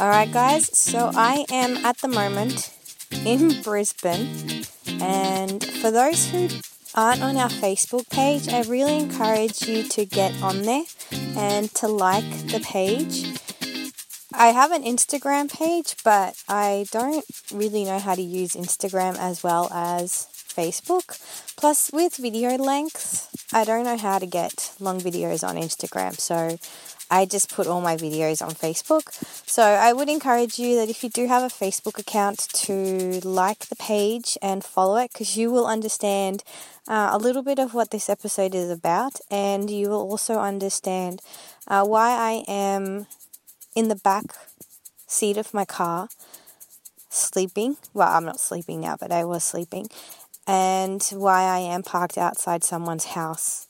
Alright guys, so I am at the moment in Brisbane, and for those who aren't on our Facebook page, I really encourage you to get on there and to like the page. I have an Instagram page, but I don't really know how to use Instagram as well as Facebook. Plus, with video length, I don't know how to get long videos on Instagram, so I just put all my videos on Facebook. So I would encourage you that if you do have a Facebook account to like the page and follow it, because you will understand a little bit of what this episode is about, and you will also understand why I am in the back seat of my car sleeping. Well, I'm not sleeping now, but I was sleeping, and why I am parked outside someone's house.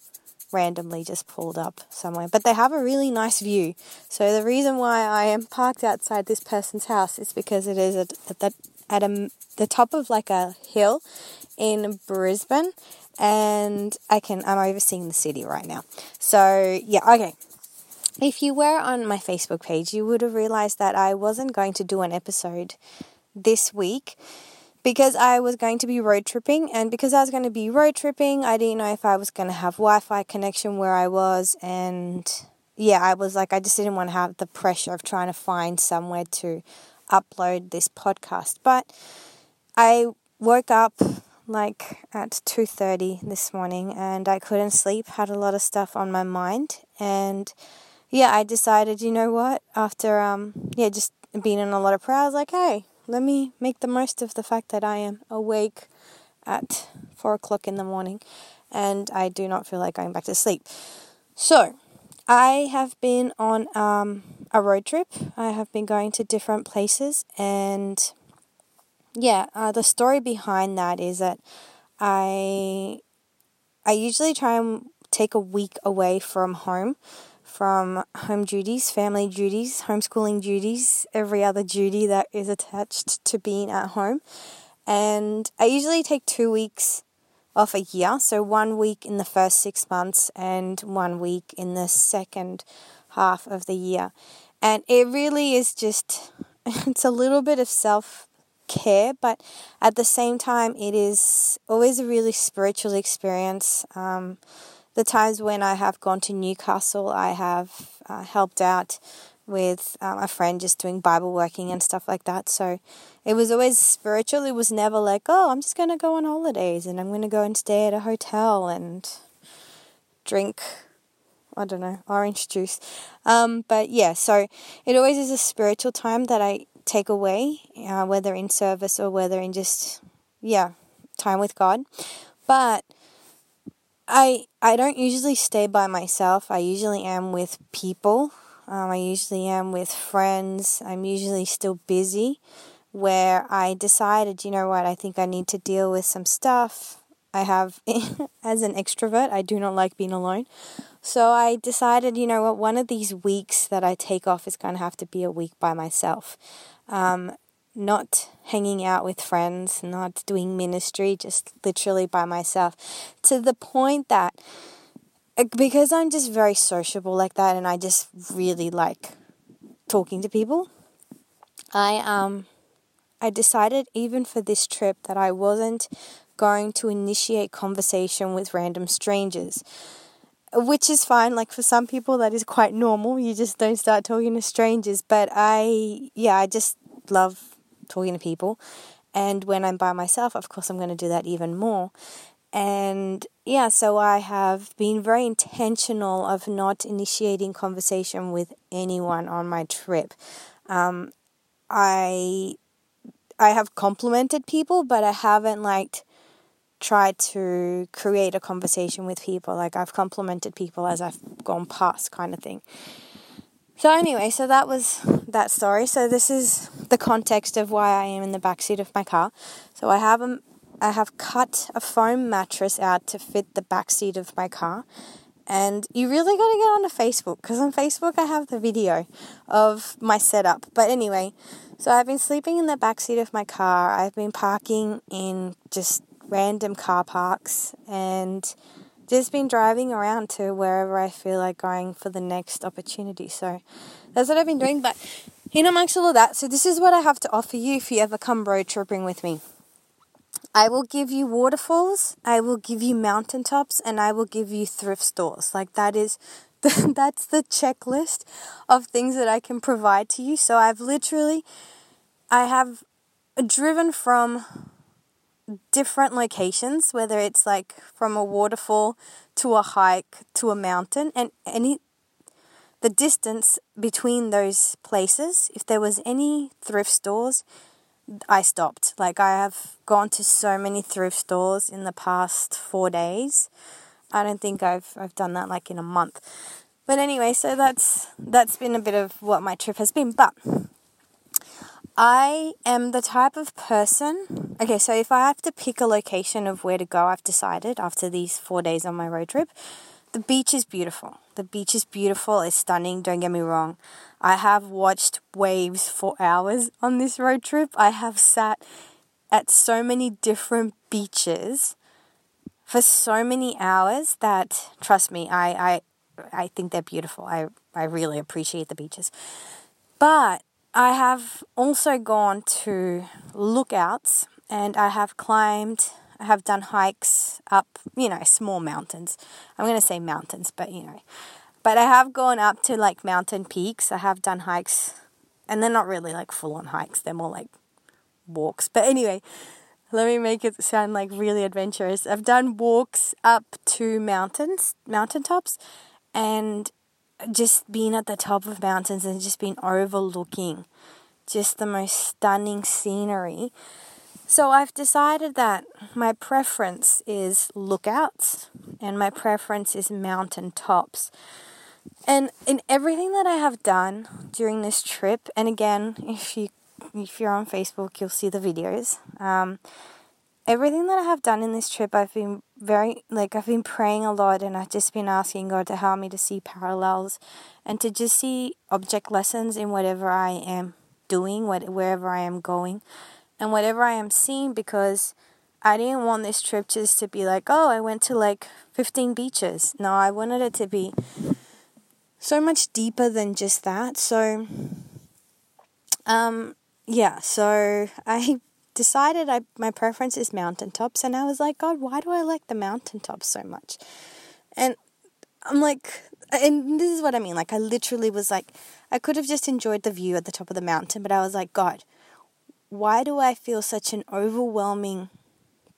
Randomly just pulled up somewhere, but they have a really nice view. So the reason why I am parked outside this person's house is because it is at the top of like a hill in Brisbane, and I'm overseeing the city right now. So yeah, okay. If you were on my Facebook page, you would have realized that I wasn't going to do an episode this week, because I was going to be road tripping, and because I was going to be road tripping, I didn't know if I was going to have Wi-Fi connection where I was, and yeah, I was like, I just didn't want to have the pressure of trying to find somewhere to upload this podcast. But I woke up like at 2:30 this morning, and I couldn't sleep, had a lot of stuff on my mind, and yeah, I decided, you know what, after just being in a lot of prayer, I was like, hey, let me make the most of the fact that I am awake at 4:00 in the morning and I do not feel like going back to sleep. So I have been on a road trip. I have been going to different places, and yeah, the story behind that is that I usually try and take a week away from home duties, family duties, homeschooling duties, every other duty that is attached to being at home. And I usually take 2 weeks off a year. So 1 week in the first 6 months and 1 week in the second half of the year. And it really is just, it's a little bit of self-care, but at the same time, it is always a really spiritual experience. The times when I have gone to Newcastle, I have helped out with a friend just doing Bible working and stuff like that. So it was always spiritual. It was never like, oh, I'm just going to go on holidays and I'm going to go and stay at a hotel and drink, I don't know, orange juice. But yeah, so it always is a spiritual time that I take away, whether in service or whether in just, yeah, time with God. But I don't usually stay by myself. I usually am with people. I usually am with friends. I'm usually still busy, where I decided, you know what, I think I need to deal with some stuff. I have, as an extrovert, I do not like being alone. So I decided, you know what, one of these weeks that I take off is going to have to be a week by myself. Not hanging out with friends, not doing ministry, just literally by myself, to the point that, because I'm just very sociable like that, and I just really like talking to people, I decided even for this trip that I wasn't going to initiate conversation with random strangers, which is fine. Like, for some people that is quite normal, you just don't start talking to strangers, but I just love talking to people, and when I'm by myself, of course I'm going to do that even more. And yeah, so I have been very intentional of not initiating conversation with anyone on my trip. I have complimented people, but I haven't tried to create a conversation with people. Like, I've complimented people as I've gone past, kind of thing. So anyway, so that was that story. So this is the context of why I am in the backseat of my car. So I have cut a foam mattress out to fit the backseat of my car. And you really got to get onto Facebook, because on Facebook I have the video of my setup. But anyway, so I've been sleeping in the backseat of my car. I've been parking in just random car parks and just been driving around to wherever I feel like going for the next opportunity. So that's what I've been doing. But In amongst all of that, so this is what I have to offer you if you ever come road tripping with me. I will give you waterfalls, I will give you mountaintops, and I will give you thrift stores. Like that's the checklist of things that I can provide to you. So I have driven from different locations, whether it's like from a waterfall to a hike to a mountain, and the distance between those places. If there was any thrift stores, I stopped. Like I have gone to so many thrift stores in the past 4 days. I don't think I've done that like in a month. But anyway, so that's been a bit of what my trip has been. But I am the type of person, okay, so if I have to pick a location of where to go, I've decided after these 4 days on my road trip, the beach is beautiful. The beach is beautiful. It's stunning. Don't get me wrong. I have watched waves for hours on this road trip. I have sat at so many different beaches for so many hours that, trust me, I think they're beautiful. I really appreciate the beaches. But I have also gone to lookouts and I have climbed, I have done hikes up, small mountains. I'm going to say mountains, but I have gone up to like mountain peaks. I have done hikes, and they're not really like full on hikes. They're more like walks. But anyway, let me make it sound like really adventurous. I've done walks up to mountaintops, and just been at the top of mountains and just been overlooking just the most stunning scenery. So I've decided that my preference is lookouts and my preference is mountain tops. And in everything that I have done during this trip, and again, if you're on Facebook, you'll see the videos. Everything that I have done in this trip, I've been I've been praying a lot, and I've just been asking God to help me to see parallels and to just see object lessons in whatever I am doing, wherever I am going. And whatever I am seeing, because I didn't want this trip just to be like, oh, I went to like 15 beaches. No, I wanted it to be so much deeper than just that. So, so I decided my preference is mountaintops. And I was like, God, why do I like the mountaintops so much? And I'm like, and this is what I mean. Like I literally was like, I could have just enjoyed the view at the top of the mountain, but I was like, God, why do I feel such an overwhelming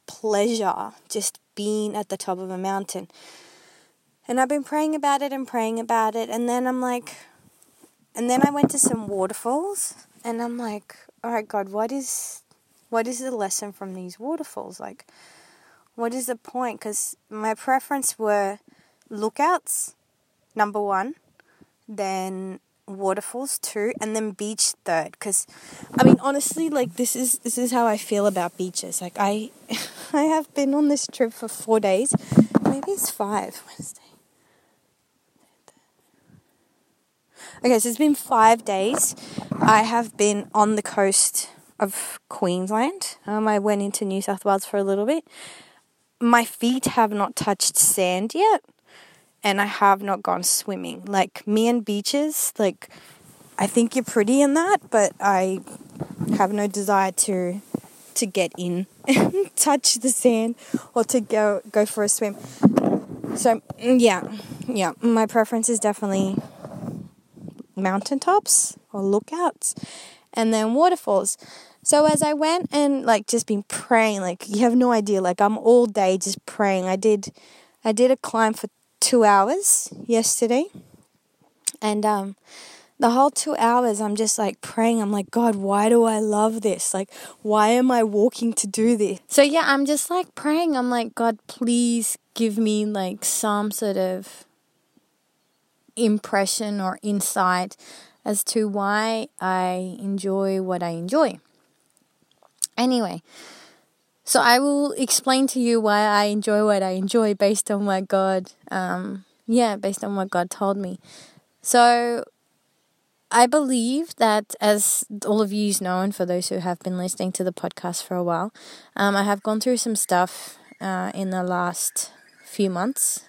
pleasure just being at the top of a mountain? And I've been praying about it. And then I'm like, and then I went to some waterfalls and I'm like, all right, God, what is the lesson from these waterfalls? Like, what is the point? Because my preference were lookouts, number one, then waterfalls 2, and then beach 3rd, because I mean honestly, like this is how I feel about beaches. Like I have been on this trip for 4 days, maybe it's 5 Wednesday. Okay, so it's been 5 days. I have been on the coast of Queensland. I went into New South Wales for a little bit. My feet have not touched sand yet. And I have not gone swimming. Like me and beaches, like I think you're pretty in that, but I have no desire to get in and touch the sand or to go for a swim. So yeah, my preference is definitely mountaintops or lookouts and then waterfalls. So as I went and like just been praying, like you have no idea, like I'm all day just praying. I did a climb for 2 hours yesterday, and the whole 2 hours I'm just like praying. I'm like, God, why do I love this? Like, why am I walking to do this? So yeah, I'm just like praying. I'm like, God, please give me like some sort of impression or insight as to why I enjoy what I enjoy. Anyway, so I will explain to you why I enjoy what I enjoy based on what God, based on what God told me. So I believe that, as all of you know, and for those who have been listening to the podcast for a while, I have gone through some stuff in the last few months.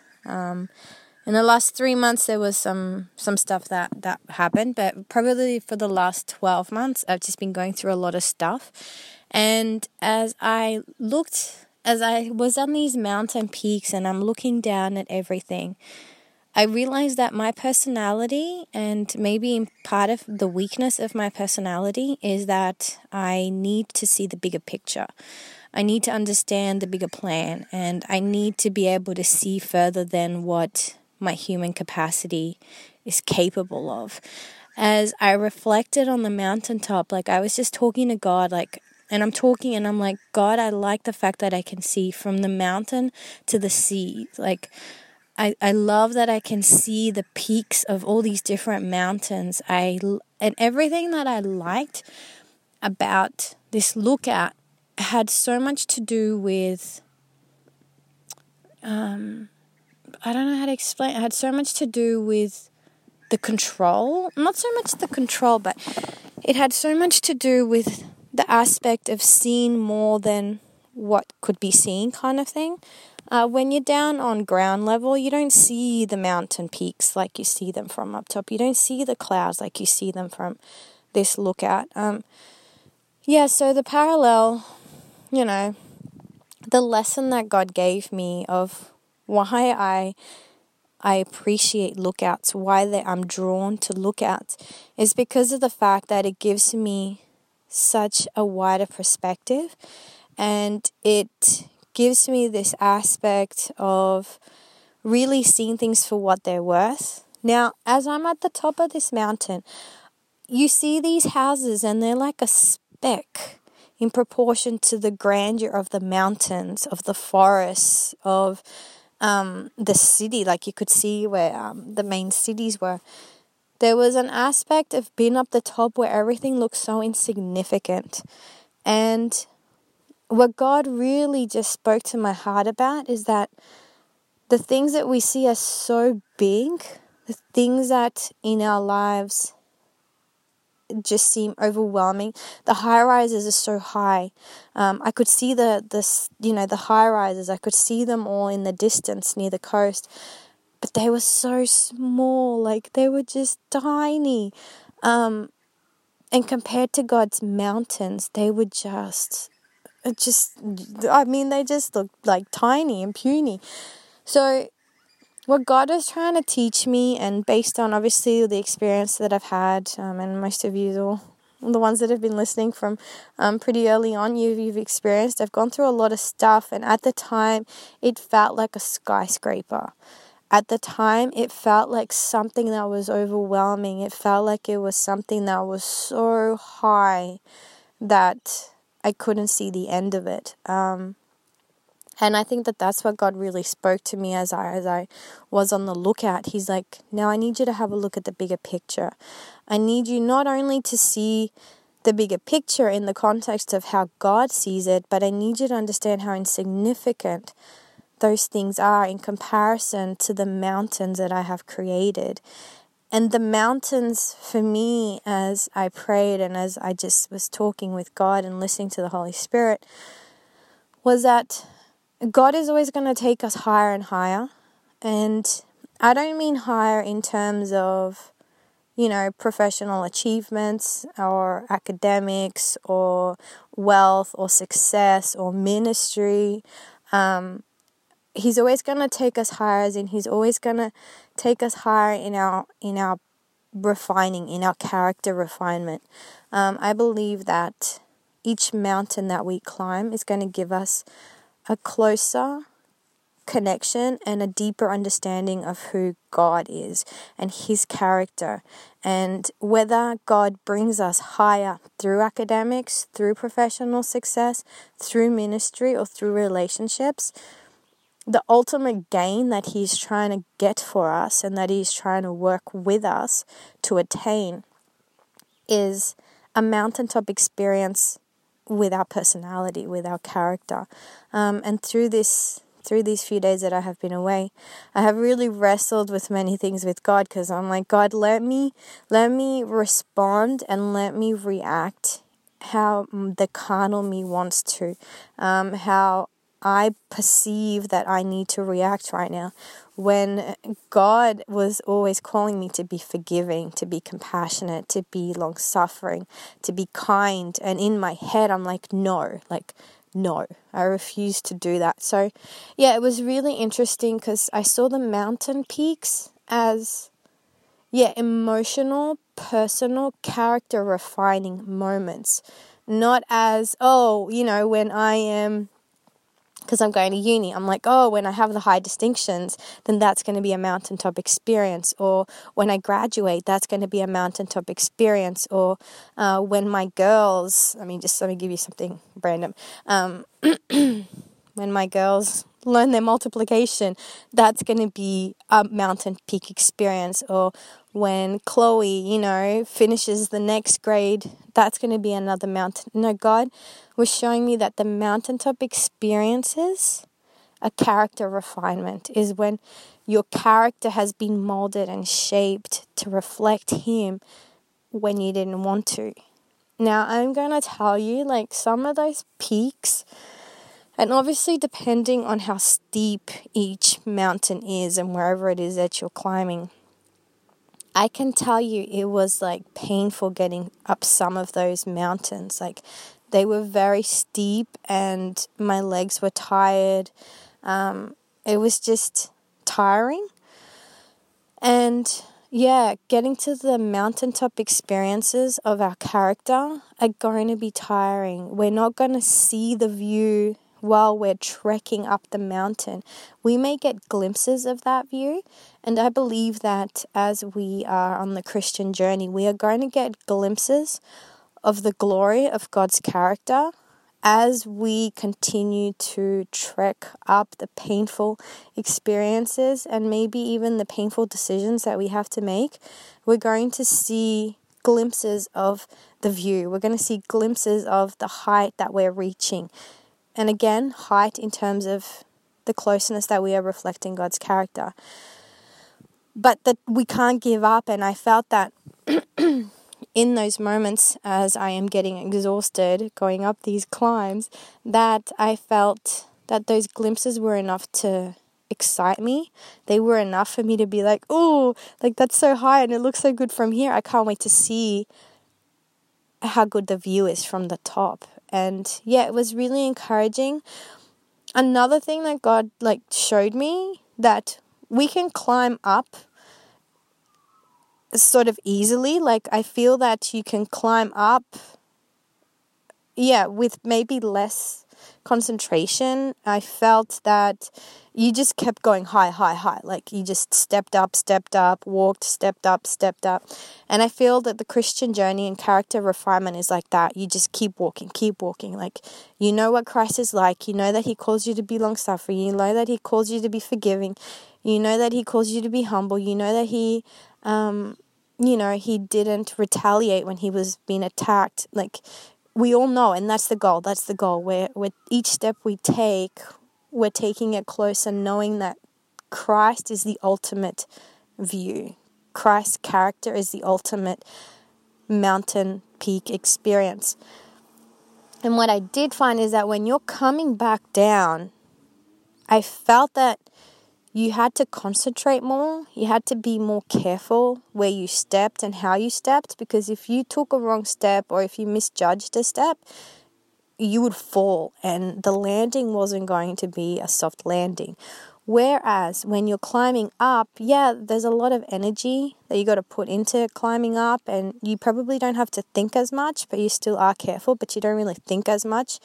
In the last 3 months, there was some stuff that happened, but probably for the last 12 months, I've just been going through a lot of stuff. And as I was on these mountain peaks and I'm looking down at everything, I realized that my personality, and maybe part of the weakness of my personality, is that I need to see the bigger picture. I need to understand the bigger plan, and I need to be able to see further than what my human capacity is capable of. As I reflected on the mountaintop, I was just talking to God, and I'm like, God, I like the fact that I can see from the mountain to the sea. I love that I can see the peaks of all these different mountains. And everything that I liked about this lookout had so much to do with, I don't know how to explain. It had so much to do with the control. Not so much the control, but it had so much to do with the aspect of seeing more than what could be seen, kind of thing. When you're down on ground level, you don't see the mountain peaks like you see them from up top. You don't see the clouds like you see them from this lookout. So the parallel, the lesson that God gave me of why I appreciate lookouts, why I'm drawn to lookouts, is because of the fact that it gives me such a wider perspective, and it gives me this aspect of really seeing things for what they're worth. Now, as I'm at the top of this mountain, you see these houses and they're like a speck in proportion to the grandeur of the mountains, of the forests, of the city. You could see where the main cities were. There was an aspect of being up the top where everything looked so insignificant. And what God really just spoke to my heart about is that the things that we see are so big, the things that in our lives just seem overwhelming. The high rises are so high. I could see the high rises. I could see them all in the distance near the coast, but they were so small. They were just tiny. And compared to God's mountains, they were just... they just look tiny and puny. So what God is trying to teach me, and based on obviously the experience that I've had, and most of you, all the ones that have been listening from pretty early on, you've experienced, I've gone through a lot of stuff. And at the time, it felt like a skyscraper. At the time, it felt like something that was overwhelming. It felt like it was something that was so high that I couldn't see the end of it. And I think that that's what God really spoke to me as I was on the lookout. He's like, now I need you to have a look at the bigger picture. I need you not only to see the bigger picture in the context of how God sees it, but I need you to understand how insignificant those things are in comparison to the mountains that I have created. And the mountains for me, as I prayed and as I just was talking with God and listening to the Holy Spirit, was that God is always going to take us higher and higher. And I don't mean higher in terms of, professional achievements or academics or wealth or success or ministry. He's always going to take us higher, as in he's always going to take us higher in our refining, in our character refinement. I believe that each mountain that we climb is going to give us a closer connection and a deeper understanding of who God is and his character. And whether God brings us higher through academics, through professional success, through ministry, or through relationships, the ultimate gain that he's trying to get for us and that he's trying to work with us to attain is a mountaintop experience with our personality, with our character. And through these few days that I have been away, I have really wrestled with many things with God, because I'm like, God, let me respond and let me react how the carnal me wants to, how I perceive that I need to react right now, when God was always calling me to be forgiving, to be compassionate, to be long-suffering, to be kind. And in my head, I'm like, no, I refuse to do that. So yeah, it was really interesting because I saw the mountain peaks as, emotional, personal, character refining moments, not as, when I am, because I'm going to uni, I'm like, when I have the high distinctions, then that's going to be a mountaintop experience. Or when I graduate, that's going to be a mountaintop experience. Or when my girls, just let me give you something random. When my girls learn their multiplication, that's going to be a mountain peak experience. Or when Chloe, finishes the next grade, that's going to be another mountain. No, God was showing me that the mountaintop experiences, a character refinement, is when your character has been molded and shaped to reflect Him when you didn't want to. Now, I'm going to tell you, some of those peaks, and obviously depending on how steep each mountain is and wherever it is that you're climbing, I can tell you it was painful getting up some of those mountains. They were very steep and my legs were tired. It was just tiring. And getting to the mountaintop experiences of our character are going to be tiring. We're not going to see the view while we're trekking up the mountain. We may get glimpses of that view, and I believe that as we are on the Christian journey, we are going to get glimpses of the glory of God's character as we continue to trek up the painful experiences and maybe even the painful decisions that we have to make. We're going to see glimpses of the view. We're going to see glimpses of the height that we're reaching. And again, height in terms of the closeness that we are reflecting God's character. But that we can't give up. And I felt that in those moments as I am getting exhausted going up these climbs, that I felt that those glimpses were enough to excite me. They were enough for me to be that's so high and it looks so good from here. I can't wait to see how good the view is from the top. And it was really encouraging. Another thing that God showed me, that we can climb up sort of easily. I feel that you can climb up, with maybe less concentration. I felt that you just kept going high, high, high. You just stepped up, walked, stepped up. And I feel that the Christian journey and character refinement is like that. You just keep walking. You know what Christ is like. You know that He calls you to be long-suffering. You know that He calls you to be forgiving. You know that He calls you to be humble. You know that He, He didn't retaliate when He was being attacked. We all know, and that's the goal. That's the goal. Where with each step we take, we're taking it closer, knowing that Christ is the ultimate view. Christ's character is the ultimate mountain peak experience. And what I did find is that when you're coming back down, I felt that you had to concentrate more. You had to be more careful where you stepped and how you stepped, because if you took a wrong step or if you misjudged a step, you would fall and the landing wasn't going to be a soft landing. Whereas when you're climbing up, there's a lot of energy that you got to put into climbing up, and you probably don't have to think as much, but you still are careful, but you don't really think as much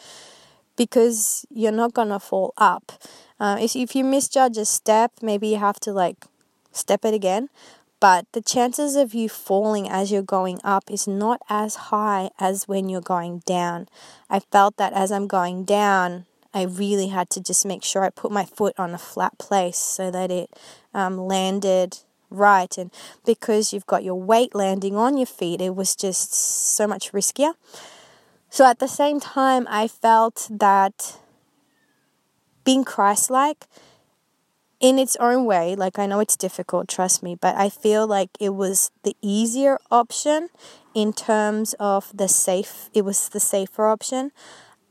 because you're not going to fall up. If you misjudge a step, maybe you have to step it again. But the chances of you falling as you're going up is not as high as when you're going down. I felt that as I'm going down, I really had to just make sure I put my foot on a flat place so that it landed right. And because you've got your weight landing on your feet, it was just so much riskier. So at the same time, I felt that being Christ-like in its own way, I know it's difficult, trust me, but I feel like it was the easier option in terms of it was the safer option.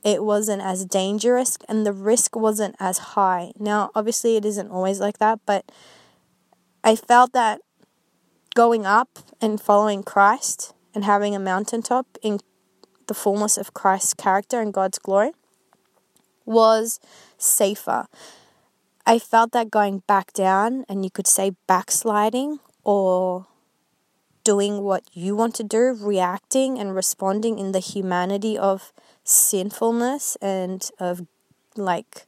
it wasn't as dangerous and the risk wasn't as high. Now, obviously, it isn't always like that, but I felt that going up and following Christ and having a mountaintop in the fullness of Christ's character and God's glory was safer. I felt that going back down, and you could say backsliding or doing what you want to do, reacting and responding in the humanity of sinfulness and of like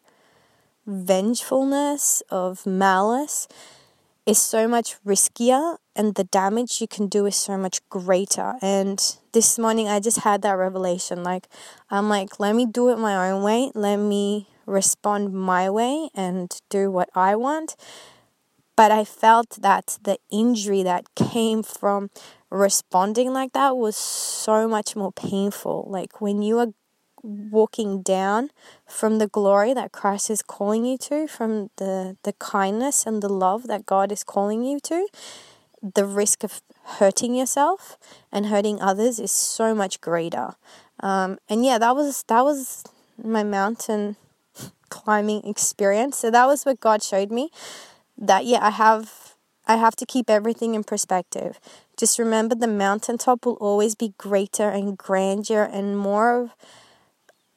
vengefulness, of malice, is so much riskier, and the damage you can do is so much greater. And this morning I just had that revelation. Like, I'm like, let me do it my own way. Let me respond my way and do what I want. But I felt that the injury that came from responding like that was so much more painful. Like, when you are walking down from the glory that Christ is calling you to, from the kindness and the love that God is calling you to, the risk of hurting yourself and hurting others is so much greater. And yeah, that was my mountain climbing experience. So that was what God showed me, that yeah, I have to keep everything in perspective. Just remember, the mountaintop will always be greater and grander and more of,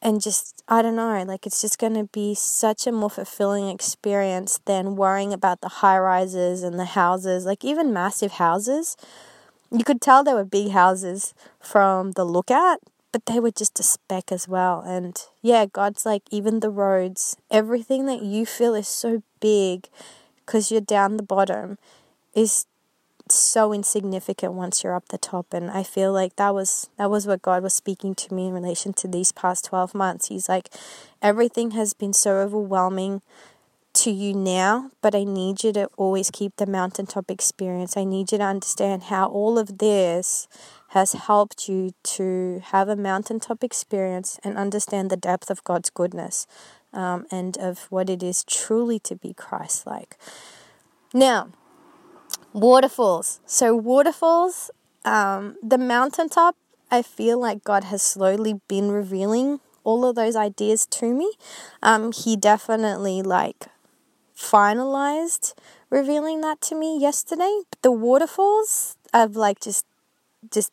and just, I don't know, like, it's just going to be such a more fulfilling experience than worrying about the high rises and the houses, like even massive houses. You could tell they were big houses from the lookout, but they were just a speck as well. And yeah, God's like, even the roads, everything that you feel is so big because you're down the bottom is so insignificant once you're up the top. And I feel like that was what God was speaking to me in relation to these past 12 months. He's like, everything has been so overwhelming to you now, but I need you to always keep the mountaintop experience. I need you to understand how all of this has helped you to have a mountaintop experience and understand the depth of God's goodness, and of what it is truly to be Christ-like. Now, waterfalls. So waterfalls, the mountaintop, I feel like God has slowly been revealing all of those ideas to me. He definitely like finalized revealing that to me yesterday. But the waterfalls, I've like just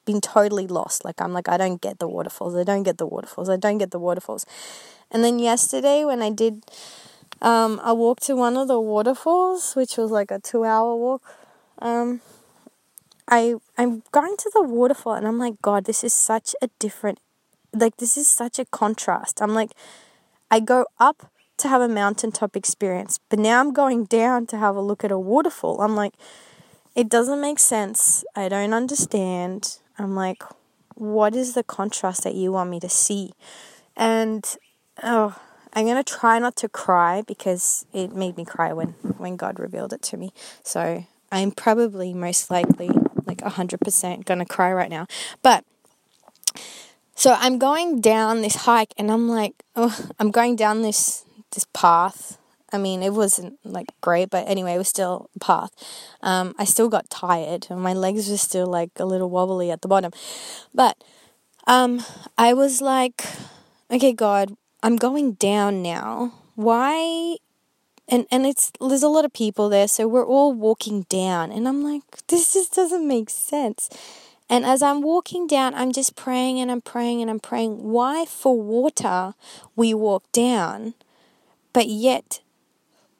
been totally lost. Like, I'm like, I don't get the waterfalls. I don't get the waterfalls. I don't get the waterfalls. And then yesterday when I did, I walked to one of the waterfalls, which was like a 2-hour walk. I'm going to the waterfall and I'm like, God, this is such a different, like, this is such a contrast. I'm like, I go up to have a mountaintop experience, but now I'm going down to have a look at a waterfall. I'm like, it doesn't make sense. I don't understand. I'm like, what is the contrast that you want me to see? And, oh, I'm going to try not to cry because it made me cry when God revealed it to me. So I'm probably most likely like 100% going to cry right now. But so I'm going down this hike and I'm like, oh, I'm going down this path. I mean, it wasn't like great, but anyway, it was still a path. I still got tired and my legs were still like a little wobbly at the bottom. But I was like, okay, God, I'm going down now. Why? And there's a lot of people there, so we're all walking down. And I'm like, this just doesn't make sense. And as I'm walking down, I'm just praying and I'm praying and I'm praying. Why for water we walk down, but yet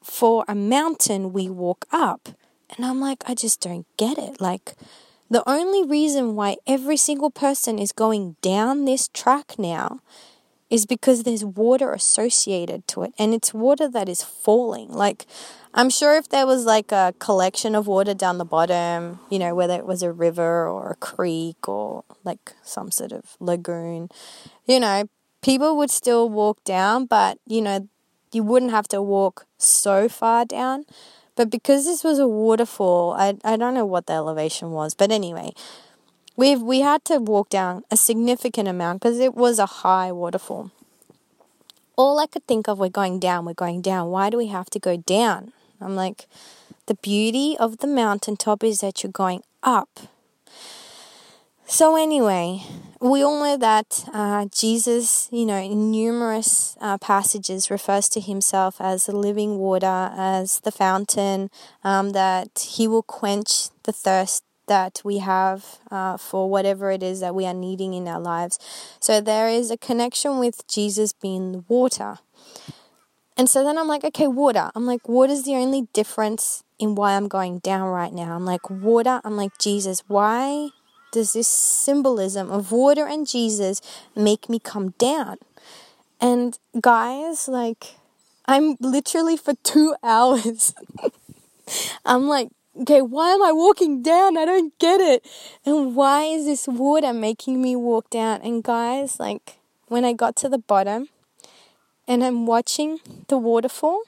for a mountain we walk up? And I'm like, I just don't get it. Like, the only reason why every single person is going down this track now is because there's water associated to it, and it's water that is falling. Like, I'm sure if there was like a collection of water down the bottom, you know, whether it was a river or a creek or like some sort of lagoon, you know, people would still walk down, but you know, you wouldn't have to walk so far down. But because this was a waterfall, I don't know what the elevation was, but anyway, We had to walk down a significant amount because it was a high waterfall. All I could think of, we're going down. Why do we have to go down? I'm like, the beauty of the mountaintop is that you're going up. So anyway, We all know that Jesus, in numerous passages refers to himself as the living water, as the fountain, that he will quench the thirst that we have for whatever it is that we are needing in our lives. So there is a connection with Jesus being the water. And so then I'm like, okay, water. I'm like, water's the only difference in why I'm going down right now. I'm like, water. I'm like, Jesus, why does this symbolism of water and Jesus make me come down? And guys, like, I'm literally for 2 hours, I'm like, okay, why am I walking down? I don't get it. And why is this water making me walk down? And guys, like, when I got to the bottom and I'm watching the waterfall,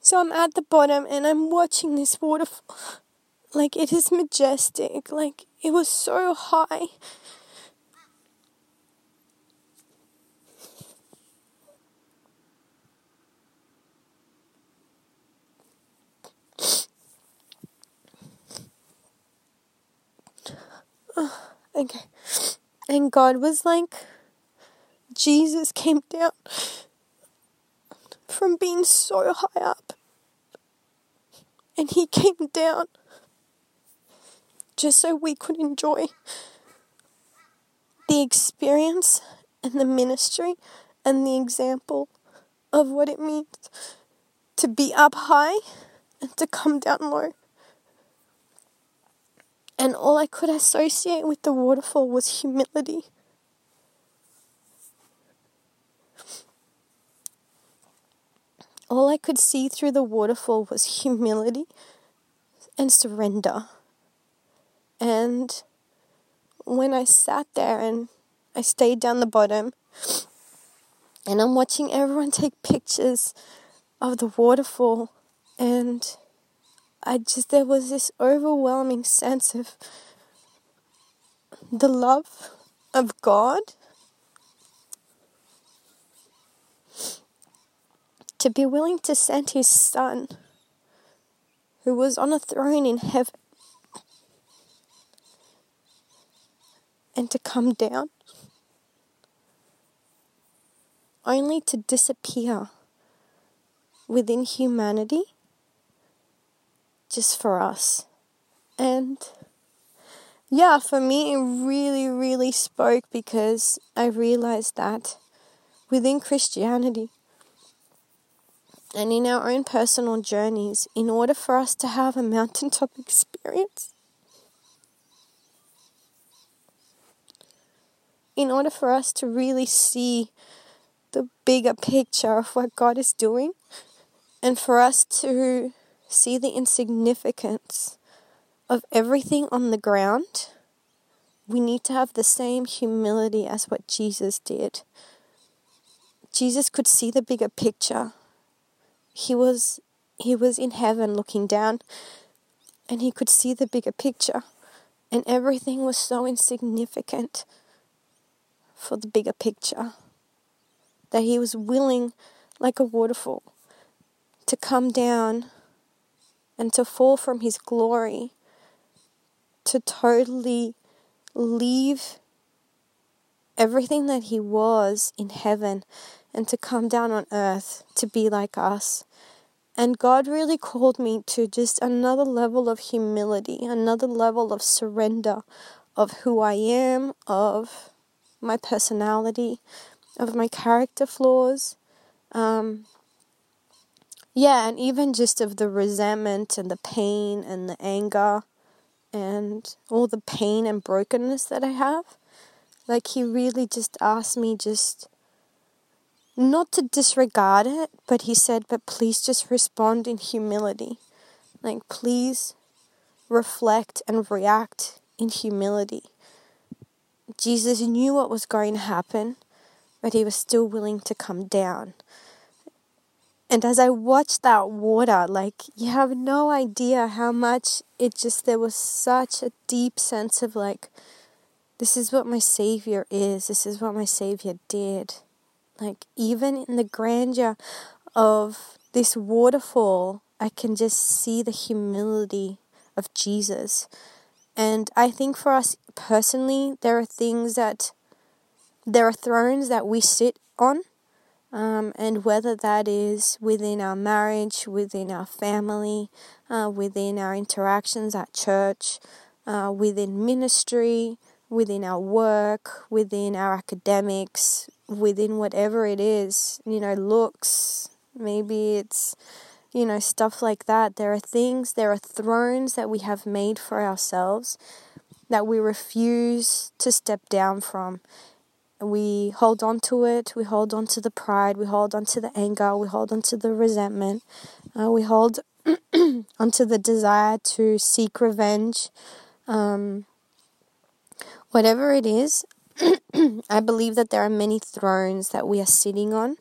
so I'm at the bottom and I'm watching this waterfall. Like, it is majestic. Like, it was so high. Oh, okay. And God was like, Jesus came down from being so high up. And he came down just so we could enjoy the experience and the ministry and the example of what it means to be up high and to come down low. And all I could associate with the waterfall was humility. All I could see through the waterfall was humility and surrender. And when I sat there and I stayed down the bottom and I'm watching everyone take pictures of the waterfall, and there was this overwhelming sense of the love of God. To be willing to send his son, who was on a throne in heaven, and to come down, only to disappear within humanity, just for us. And yeah, for me, it really, really spoke, because I realized that within Christianity, and in our own personal journeys, in order for us to have a mountaintop experience, in order for us to really see the bigger picture of what God is doing, and for us to see the insignificance of everything on the ground, we need to have the same humility as what Jesus did. Jesus could see the bigger picture. He was in heaven looking down, and he could see the bigger picture, and everything was so insignificant for the bigger picture that he was willing, like a waterfall, to come down and to fall from his glory, to totally leave everything that he was in heaven and to come down on earth to be like us. And God really called me to just another level of humility, another level of surrender of who I am, of my personality, of my character flaws. And even just of the resentment and the pain and the anger and all the pain and brokenness that I have. Like, he really just asked me just not to disregard it, but he said, but please just respond in humility. Like, please reflect and react in humility. Jesus knew what was going to happen, but he was still willing to come down. And as I watched that water, like, you have no idea how much it just, there was such a deep sense of like, this is what my Savior is. This is what my Savior did. Like, even in the grandeur of this waterfall, I can just see the humility of Jesus. And I think for us personally, there are thrones that we sit on. And whether that is within our marriage, within our family, within our interactions at church, within ministry, within our work, within our academics, within whatever it is, looks, maybe it's, stuff like that. There are thrones that we have made for ourselves that we refuse to step down from. We hold on to it, we hold on to the pride, we hold on to the anger, we hold on to the resentment, we hold on to the desire to seek revenge. Whatever it is, I believe that there are many thrones that we are sitting on.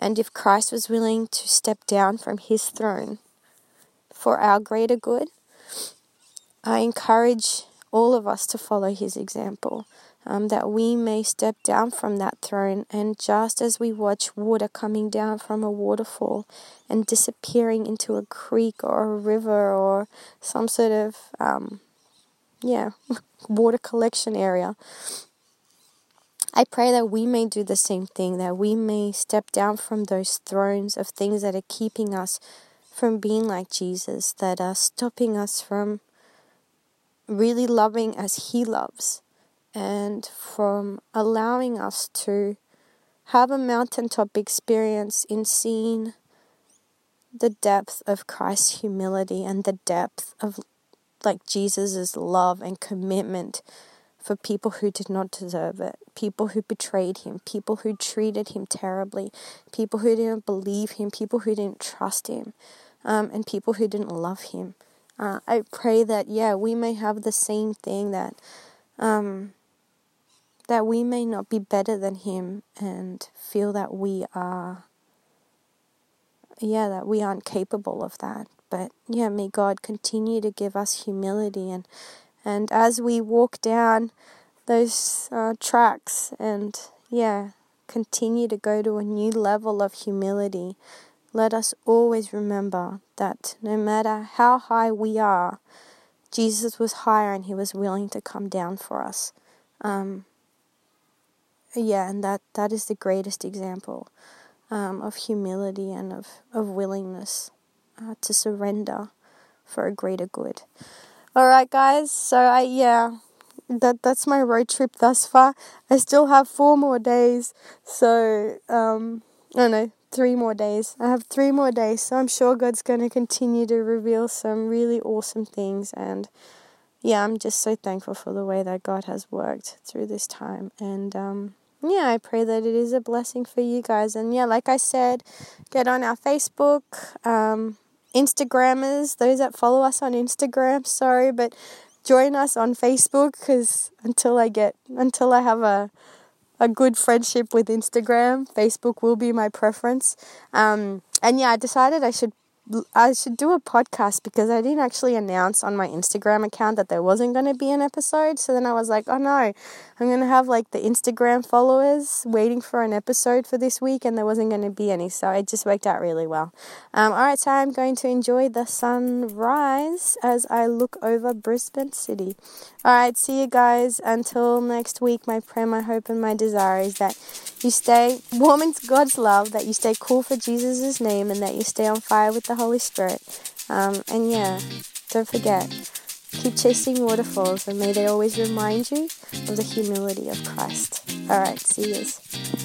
And if Christ was willing to step down from his throne for our greater good, I encourage all of us to follow his example. That we may step down from that throne, and just as we watch water coming down from a waterfall and disappearing into a creek or a river or some sort of, water collection area, I pray that we may do the same thing, that we may step down from those thrones of things that are keeping us from being like Jesus, that are stopping us from really loving as he loves, and from allowing us to have a mountaintop experience in seeing the depth of Christ's humility and the depth of Jesus' love and commitment for people who did not deserve it, people who betrayed him, people who treated him terribly, people who didn't believe him, people who didn't trust him, and people who didn't love him. I pray that, we may have the same thing, that we may not be better than him and feel that we are, that we aren't capable of that. But may God continue to give us humility. And as we walk down those tracks and, continue to go to a new level of humility, let us always remember that no matter how high we are, Jesus was higher and he was willing to come down for us. And that is the greatest example of humility and of willingness to surrender for a greater good. All right, guys. So that's my road trip thus far. I still have 4 more days. So, 3 more days. I have 3 more days, so I'm sure God's going to continue to reveal some really awesome things. And I'm just so thankful for the way that God has worked through this time. And I pray that it is a blessing for you guys. And like I said, get on our Facebook, Instagrammers, those that follow us on Instagram, sorry, but join us on Facebook, because until I have a good friendship with Instagram, Facebook will be my preference. I decided I should do a podcast, because I didn't actually announce on my Instagram account that there wasn't going to be an episode. So then I was like, oh no, I'm going to have the Instagram followers waiting for an episode for this week, and there wasn't going to be any. So it just worked out really well. All right, so I'm going to enjoy the sunrise as I look over Brisbane City. All right, see you guys until next week. My prayer, my hope, and my desire is that you stay warm in God's love, that you stay cool for Jesus' name, and that you stay on fire with the Holy Spirit. Don't forget, keep chasing waterfalls, and may they always remind you of the humility of Christ. All right, see yous.